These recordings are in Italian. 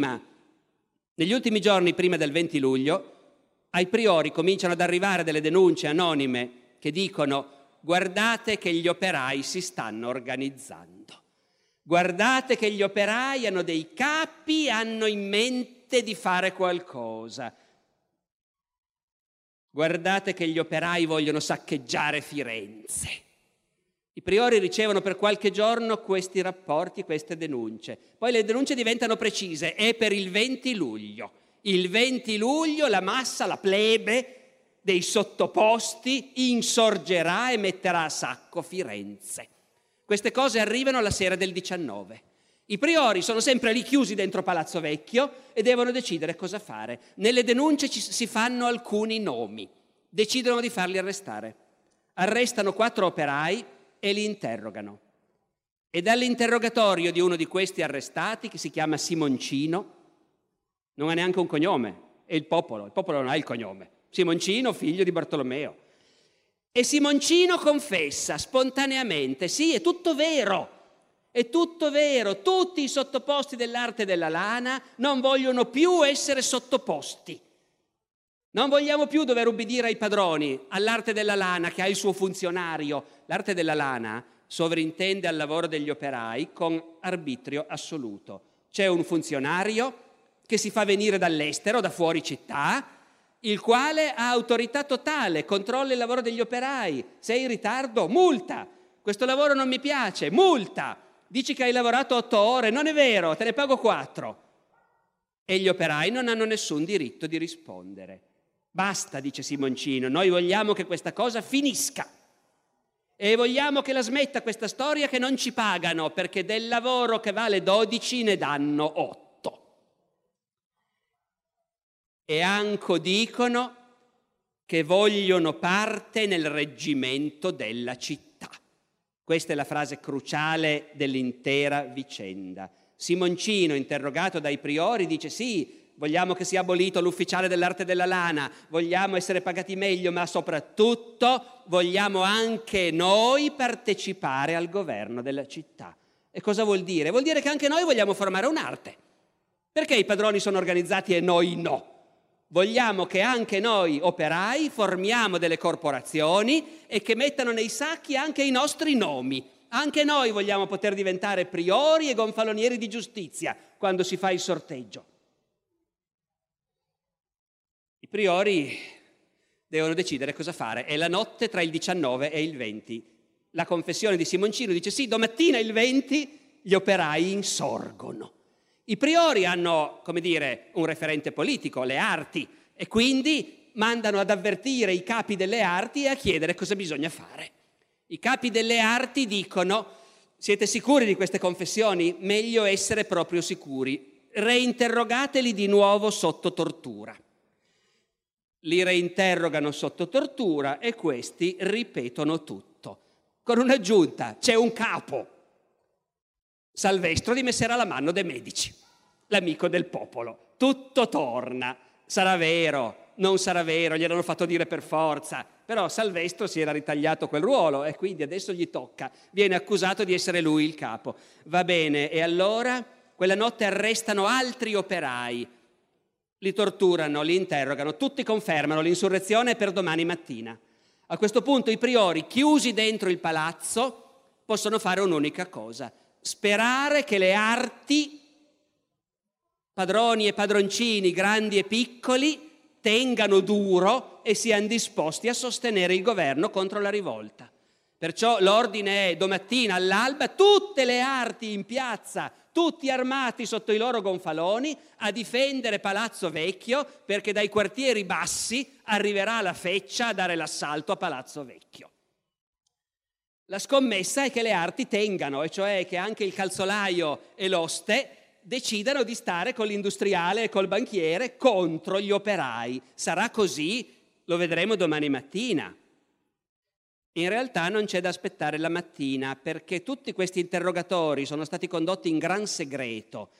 prima, negli ultimi giorni prima del 20 luglio, ai priori cominciano ad arrivare delle denunce anonime che dicono: guardate che gli operai si stanno organizzando, guardate che gli operai hanno dei capi, hanno in mente di fare qualcosa, guardate che gli operai vogliono saccheggiare Firenze. I priori ricevono per qualche giorno questi rapporti, queste denunce. Poi le denunce diventano precise, è per il 20 luglio. Il 20 luglio la massa, la plebe dei sottoposti insorgerà e metterà a sacco Firenze. Queste cose arrivano la sera del 19. I priori sono sempre lì chiusi dentro Palazzo Vecchio e devono decidere cosa fare. Nelle denunce si fanno alcuni nomi, decidono di farli arrestare. Arrestano 4 operai e li interrogano. E dall'interrogatorio di uno di questi arrestati, che si chiama Simoncino, non ha neanche un cognome, è il popolo non ha il cognome, Simoncino, figlio di Bartolomeo. E Simoncino confessa spontaneamente: sì, è tutto vero, è tutto vero, tutti i sottoposti dell'arte e della lana non vogliono più essere sottoposti, non vogliamo più dover ubbidire ai padroni, all'arte della lana che ha il suo funzionario. L'arte della lana sovrintende al lavoro degli operai con arbitrio assoluto. C'è un funzionario che si fa venire dall'estero, da fuori città, il quale ha autorità totale, controlla il lavoro degli operai. Sei in ritardo? Multa! Questo lavoro non mi piace, multa! Dici che hai lavorato 8 ore, non è vero, te ne pago 4. E gli operai non hanno nessun diritto di rispondere. Basta, dice Simoncino, noi vogliamo che questa cosa finisca e vogliamo che la smetta questa storia che non ci pagano, perché del lavoro che vale 12 ne danno 8. E anco dicono che vogliono parte nel reggimento della città. Questa è la frase cruciale dell'intera vicenda. Simoncino, interrogato dai priori, dice: sì, vogliamo che sia abolito l'ufficiale dell'arte della lana, vogliamo essere pagati meglio, ma soprattutto vogliamo anche noi partecipare al governo della città. E cosa vuol dire? Vuol dire che anche noi vogliamo formare un'arte. Perché i padroni sono organizzati e noi no? Vogliamo che anche noi operai formiamo delle corporazioni e che mettano nei sacchi anche i nostri nomi. Anche noi vogliamo poter diventare priori e gonfalonieri di giustizia quando si fa il sorteggio. I priori devono decidere cosa fare. È la notte tra il 19 e il 20. La confessione di Simoncino dice: sì, domattina il 20 gli operai insorgono. I priori hanno, come dire, un referente politico, le arti, e quindi mandano ad avvertire i capi delle arti e a chiedere cosa bisogna fare. I capi delle arti dicono: siete sicuri di queste confessioni? Meglio essere proprio sicuri. Reinterrogateli di nuovo sotto tortura. Li reinterrogano sotto tortura e questi ripetono tutto. Con un'aggiunta: c'è un capo. Salvestro di Alamanno de' Medici, l'amico del popolo. Tutto torna, sarà vero, non sarà vero, gliel'hanno fatto dire per forza, però Salvestro si era ritagliato quel ruolo e quindi adesso gli tocca, viene accusato di essere lui il capo. Va bene, e allora quella notte arrestano altri operai, li torturano, li interrogano, tutti confermano l'insurrezione per domani mattina. A questo punto i priori, chiusi dentro il palazzo, possono fare un'unica cosa: sperare che le arti, padroni e padroncini, grandi e piccoli, tengano duro e siano disposti a sostenere il governo contro la rivolta. Perciò l'ordine è: domattina all'alba tutte le arti in piazza, tutti armati sotto i loro gonfaloni, a difendere Palazzo Vecchio, perché dai quartieri bassi arriverà la feccia a dare l'assalto a Palazzo Vecchio. La scommessa è che le arti tengano, e cioè che anche il calzolaio e l'oste decidano di stare con l'industriale e col banchiere contro gli operai. Sarà così? Lo vedremo domani mattina. In realtà non c'è da aspettare la mattina, perché tutti questi interrogatori sono stati condotti in gran segreto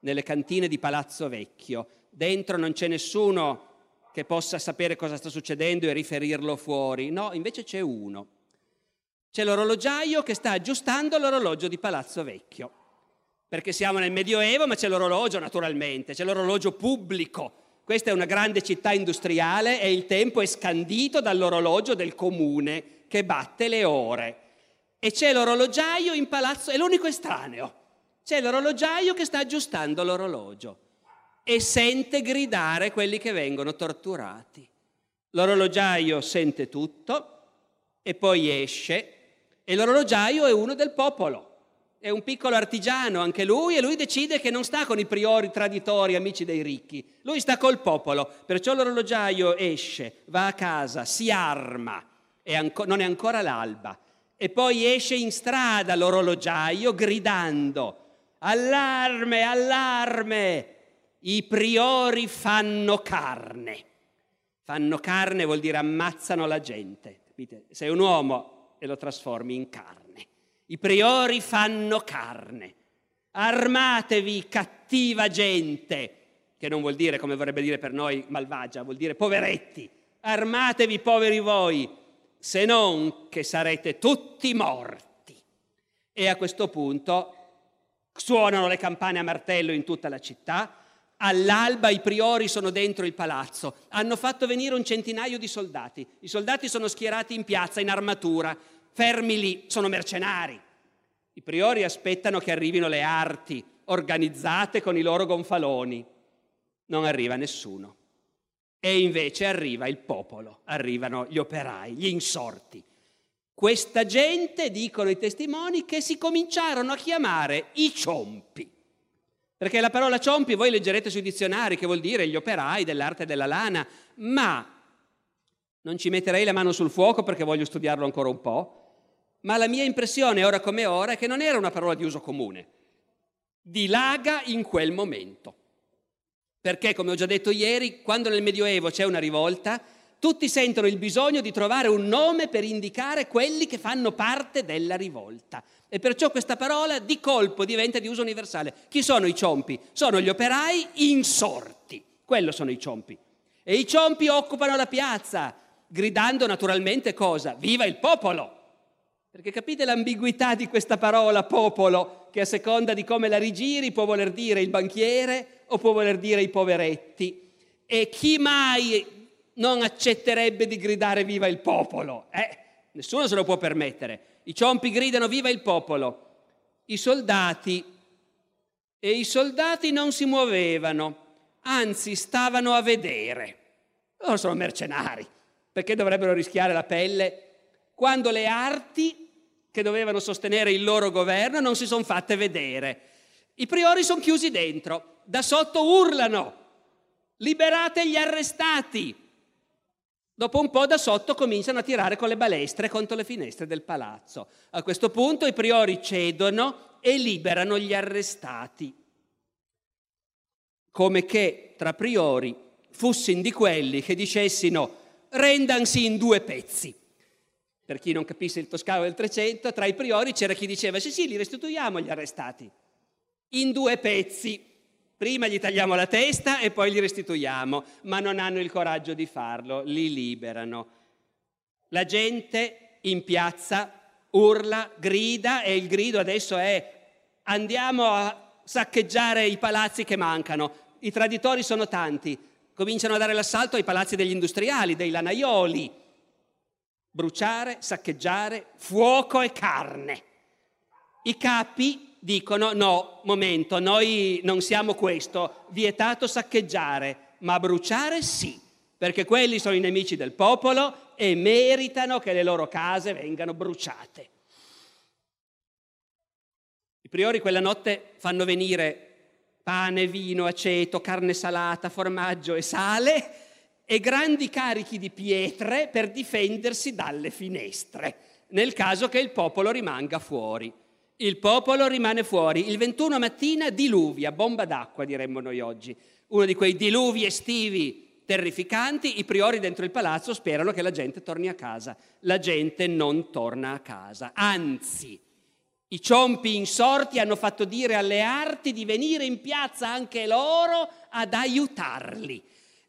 nelle cantine di Palazzo Vecchio. Dentro non c'è nessuno che possa sapere cosa sta succedendo e riferirlo fuori. No, invece c'è uno. C'è l'orologiaio che sta aggiustando l'orologio di Palazzo Vecchio. perché siamo nel Medioevo, ma c'è l'orologio naturalmente, c'è l'orologio pubblico. Questa è una grande città industriale e il tempo è scandito dall'orologio del comune che batte le ore. E c'è l'orologiaio in palazzo, è l'unico estraneo. C'è l'orologiaio che sta aggiustando l'orologio e sente gridare quelli che vengono torturati. L'orologiaio sente tutto e poi esce, e l'orologiaio è uno del popolo. È un piccolo artigiano anche lui, e lui decide che non sta con i priori traditori, amici dei ricchi, lui sta col popolo. Perciò l'orologiaio esce, va a casa, si arma, non è ancora l'alba, e poi esce in strada l'orologiaio gridando: allarme, allarme, i priori fanno carne. Fanno carne vuol dire ammazzano la gente, capite? Sei un uomo e lo trasformi in carne. I priori fanno carne, armatevi cattiva gente, che non vuol dire, come vorrebbe dire per noi, malvagia, vuol dire poveretti, armatevi poveri voi, se non che sarete tutti morti. E a questo punto suonano le campane a martello in tutta la città, all'alba i priori sono dentro il palazzo, hanno fatto venire 100 di soldati, i soldati sono schierati in piazza in armatura, fermi lì, sono mercenari. I priori aspettano che arrivino le arti organizzate con i loro gonfaloni. Non arriva nessuno. E invece arriva il popolo, arrivano gli operai, gli insorti. Questa gente, dicono i testimoni, che si cominciarono a chiamare i ciompi. Perché la parola ciompi voi leggerete sui dizionari, che vuol dire gli operai dell'arte della lana, ma non ci metterei la mano sul fuoco perché voglio studiarlo ancora un po', ma la mia impressione, ora come ora, è che non era una parola di uso comune. Dilaga in quel momento. Perché, come ho già detto ieri, quando nel Medioevo c'è una rivolta, tutti sentono il bisogno di trovare un nome per indicare quelli che fanno parte della rivolta. E perciò questa parola di colpo diventa di uso universale. Chi sono i ciompi? Sono gli operai insorti. Quello sono i ciompi. E i ciompi occupano la piazza, gridando naturalmente cosa? Viva il popolo! Perché capite l'ambiguità di questa parola popolo, che a seconda di come la rigiri può voler dire il banchiere o può voler dire i poveretti. E chi mai non accetterebbe di gridare viva il popolo? Nessuno se lo può permettere. I ciompi gridano viva il popolo. I soldati non si muovevano, anzi stavano a vedere. Loro sono mercenari. Perché dovrebbero rischiare la pelle quando le arti che dovevano sostenere il loro governo non si sono fatte vedere? I priori sono chiusi dentro, da sotto urlano: liberate gli arrestati! Dopo un po' da sotto cominciano a tirare con le balestre contro le finestre del palazzo. A questo punto i priori cedono e liberano gli arrestati. Come che tra priori fussin di quelli che dicessino: rendansi in due pezzi. Per chi non capisse il toscano del 300, tra i priori c'era chi diceva: sì sì, li restituiamo gli arrestati in due pezzi, prima gli tagliamo la testa e poi li restituiamo. Ma non hanno il coraggio di farlo, li liberano. La gente in piazza urla, grida, e il grido adesso è: andiamo a saccheggiare i palazzi che mancano, i traditori sono tanti. Cominciano a dare l'assalto ai palazzi degli industriali, dei lanaioli. Bruciare, saccheggiare, fuoco e carne. I capi dicono: no, momento, noi non siamo questo, vietato saccheggiare, ma bruciare sì, perché quelli sono i nemici del popolo e meritano che le loro case vengano bruciate. I priori quella notte fanno venire pane, vino, aceto, carne salata, formaggio e sale, e grandi carichi di pietre per difendersi dalle finestre, nel caso che il popolo rimanga fuori. Il popolo rimane fuori. Il 21 mattina diluvia, bomba d'acqua diremmo noi oggi, uno di quei diluvi estivi terrificanti. I priori dentro il palazzo sperano che la gente torni a casa. La gente non torna a casa, anzi, i ciompi insorti hanno fatto dire alle arti di venire in piazza anche loro ad aiutarli.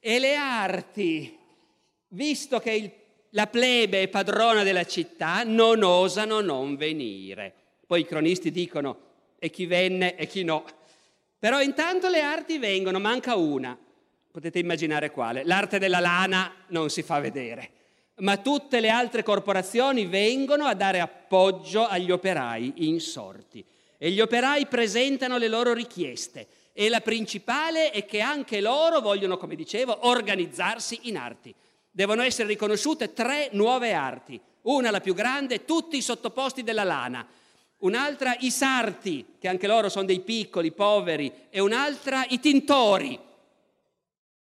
E le arti, visto che la plebe è padrona della città, non osano non venire. Poi i cronisti dicono: e chi venne e chi no. Però intanto le arti vengono, manca una. Potete immaginare quale. L'arte della lana non si fa vedere, ma tutte le altre corporazioni vengono a dare appoggio agli operai insorti. E gli operai presentano le loro richieste. E la principale è che anche loro vogliono, come dicevo, organizzarsi in arti. Devono essere riconosciute 3 nuove arti. Una, la più grande, tutti i sottoposti della lana. Un'altra, i sarti, che anche loro sono dei piccoli, poveri. E un'altra, i tintori.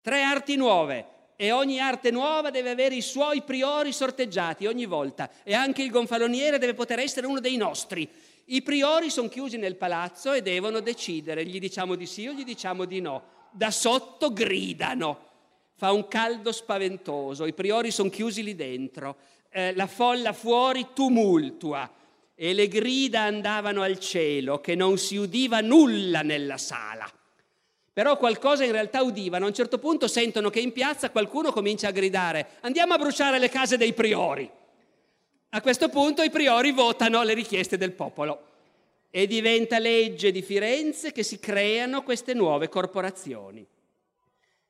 3 arti nuove. E ogni arte nuova deve avere i suoi priori sorteggiati ogni volta. E anche il gonfaloniere deve poter essere uno dei nostri. I priori sono chiusi nel palazzo e devono decidere, gli diciamo di sì o gli diciamo di no. Da sotto gridano, fa un caldo spaventoso, i priori sono chiusi lì dentro, la folla fuori tumultua e le grida andavano al cielo che non si udiva nulla nella sala. Però qualcosa in realtà udivano, a un certo punto sentono che in piazza qualcuno comincia a gridare «Andiamo a bruciare le case dei priori!». A questo punto i priori votano le richieste del popolo e diventa legge di Firenze che si creano queste nuove corporazioni.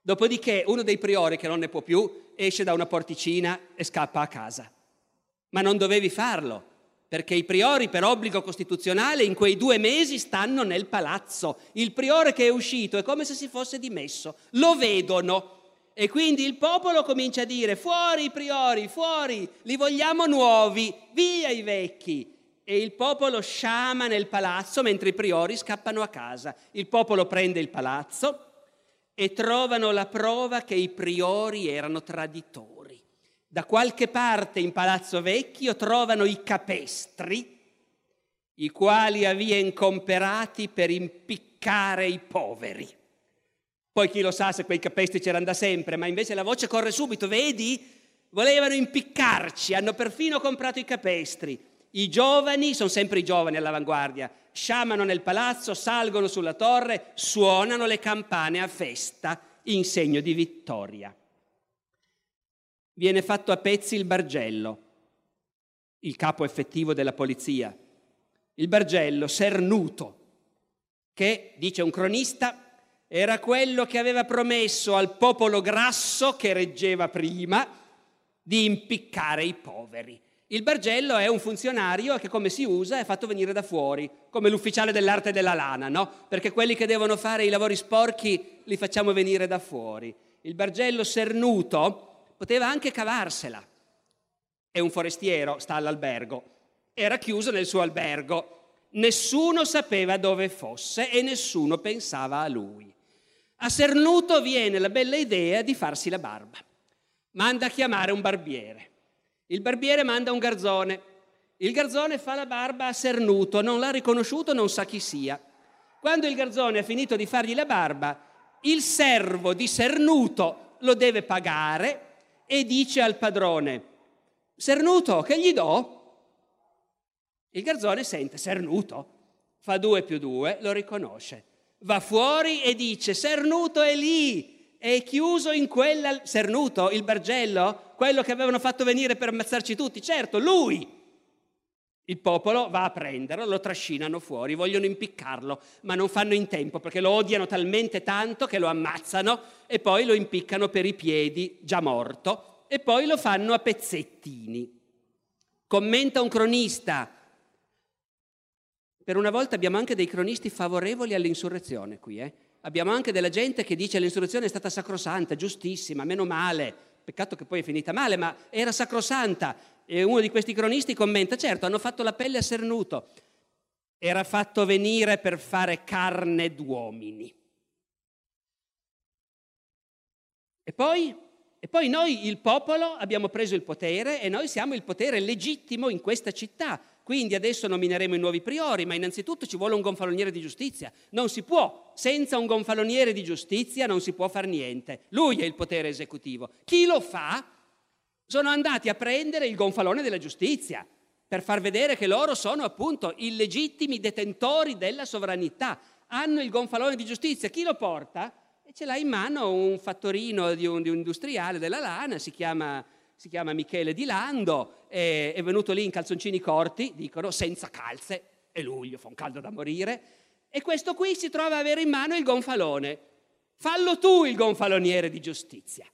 Dopodiché uno dei priori, che non ne può più, esce da una porticina e scappa a casa. Ma non dovevi farlo, perché i priori per obbligo costituzionale in quei 2 mesi stanno nel palazzo. Il priore che è uscito è come se si fosse dimesso, lo vedono. E quindi il popolo comincia a dire fuori i priori, fuori, li vogliamo nuovi, via i vecchi. E il popolo sciama nel palazzo mentre i priori scappano a casa. Il popolo prende il palazzo e trovano la prova che i priori erano traditori. Da qualche parte in Palazzo Vecchio trovano i capestri, i quali avvien comperati per impiccare i poveri. Poi chi lo sa se quei capestri c'erano da sempre, ma invece la voce corre subito, vedi? Volevano impiccarci, hanno perfino comprato i capestri. I giovani, sono sempre i giovani all'avanguardia, sciamano nel palazzo, salgono sulla torre, suonano le campane a festa in segno di vittoria. Viene fatto a pezzi il Bargello, il capo effettivo della polizia. Il Bargello, Sernuto, che, dice un cronista, era quello che aveva promesso al popolo grasso che reggeva prima di impiccare i poveri. Il Bargello è un funzionario che, come si usa, è fatto venire da fuori, come l'ufficiale dell'arte della lana, no? Perché quelli che devono fare i lavori sporchi li facciamo venire da fuori. Il Bargello Sernuto poteva anche cavarsela. È un forestiero, sta all'albergo. Era chiuso nel suo albergo. Nessuno sapeva dove fosse e nessuno pensava a lui. A Sernuto viene la bella idea di farsi la barba. Manda a chiamare un barbiere. Il barbiere manda un garzone. Il garzone fa la barba a Sernuto, non l'ha riconosciuto, non sa chi sia. Quando il garzone ha finito di fargli la barba, il servo di Sernuto lo deve pagare e dice al padrone: «Sernuto, che gli do?». Il garzone sente Sernuto, fa 2 più 2, lo riconosce. Va fuori e dice Sernuto è lì, è chiuso in quella... Sernuto, il Bargello, quello che avevano fatto venire per ammazzarci tutti, certo, lui! Il popolo va a prenderlo, lo trascinano fuori, vogliono impiccarlo, ma non fanno in tempo perché lo odiano talmente tanto che lo ammazzano e poi lo impiccano per i piedi, già morto, e poi lo fanno a pezzettini. Commenta un cronista... Per una volta abbiamo anche dei cronisti favorevoli all'insurrezione qui, Abbiamo anche della gente che dice l'insurrezione è stata sacrosanta, giustissima, meno male, peccato che poi è finita male, ma era sacrosanta. E uno di questi cronisti commenta, certo, hanno fatto la pelle a Sernuto, era fatto venire per fare carne d'uomini. E poi noi, il popolo, abbiamo preso il potere e noi siamo il potere legittimo in questa città. Quindi adesso nomineremo i nuovi priori, ma innanzitutto ci vuole un gonfaloniere di giustizia. Non si può, senza un gonfaloniere di giustizia non si può far niente. Lui è il potere esecutivo. Chi lo fa? Sono andati a prendere il gonfalone della giustizia per far vedere che loro sono appunto illegittimi detentori della sovranità. Hanno il gonfalone di giustizia. Chi lo porta? E ce l'ha in mano un fattorino di un industriale della lana, si chiama Michele Di Lando, è venuto lì in calzoncini corti, dicono, senza calze, è luglio, fa un caldo da morire, e questo qui si trova a avere in mano il gonfalone. Fallo tu il gonfaloniere di giustizia.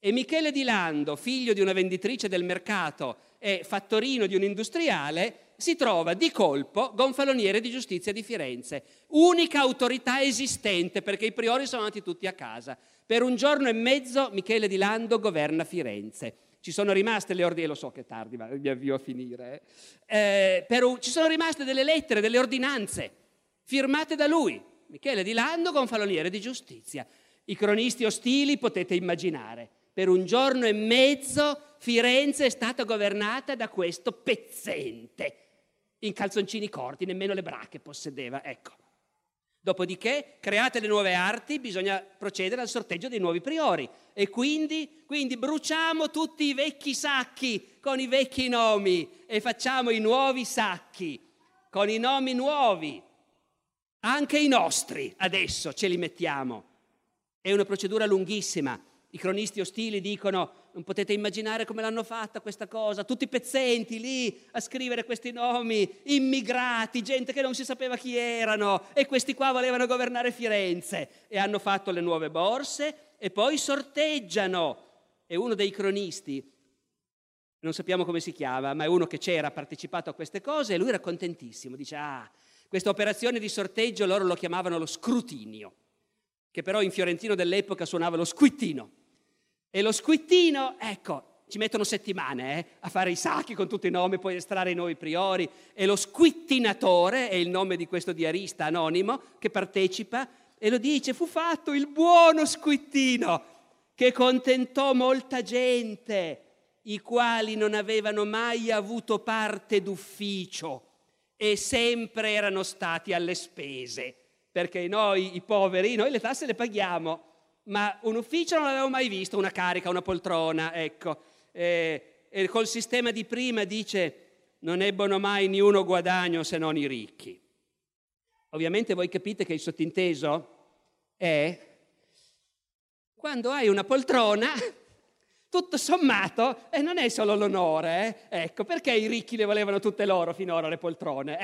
E Michele Di Lando, figlio di una venditrice del mercato e fattorino di un industriale, si trova di colpo gonfaloniere di giustizia di Firenze, unica autorità esistente perché i priori sono andati tutti a casa. Per un giorno e mezzo Michele Di Lando governa Firenze. Ci sono rimaste le ordinanze, lo so che è tardi ma mi avvio a finire, ci sono rimaste delle lettere, delle ordinanze firmate da lui, Michele Di Lando, gonfaloniere di giustizia. I cronisti ostili potete immaginare. Per un giorno e mezzo Firenze è stata governata da questo pezzente, in calzoncini corti, nemmeno le brache possedeva, ecco. Dopodiché, create le nuove arti, bisogna procedere al sorteggio dei nuovi priori e quindi bruciamo tutti i vecchi sacchi con i vecchi nomi e facciamo i nuovi sacchi con i nomi nuovi, anche i nostri adesso ce li mettiamo. È una procedura lunghissima. I cronisti ostili dicono: non potete immaginare come l'hanno fatta questa cosa, tutti pezzenti lì a scrivere questi nomi, immigrati, gente che non si sapeva chi erano, e questi qua volevano governare Firenze. E hanno fatto le nuove borse e poi sorteggiano, e uno dei cronisti, non sappiamo come si chiama, ma è uno che c'era, partecipato a queste cose, e lui era contentissimo, dice: ah, questa operazione di sorteggio loro lo chiamavano lo scrutinio, che però in fiorentino dell'epoca suonava lo squittino. E lo squittino, ecco, ci mettono settimane a fare i sacchi con tutti i nomi, poi estrarre i nuovi priori. E lo squittinatore è il nome di questo diarista anonimo che partecipa e lo dice: fu fatto il buono squittino che contentò molta gente, i quali non avevano mai avuto parte d'ufficio e sempre erano stati alle spese, perché noi, i poveri, noi le tasse le paghiamo, ma un ufficio non l'avevo mai visto, una carica, una poltrona, ecco. E col sistema di prima dice: non ebbono mai niuno guadagno se non i ricchi. Ovviamente voi capite che il sottinteso è: quando hai una poltrona, tutto sommato, non è solo l'onore, ecco, perché i ricchi le volevano tutte loro finora le poltrone.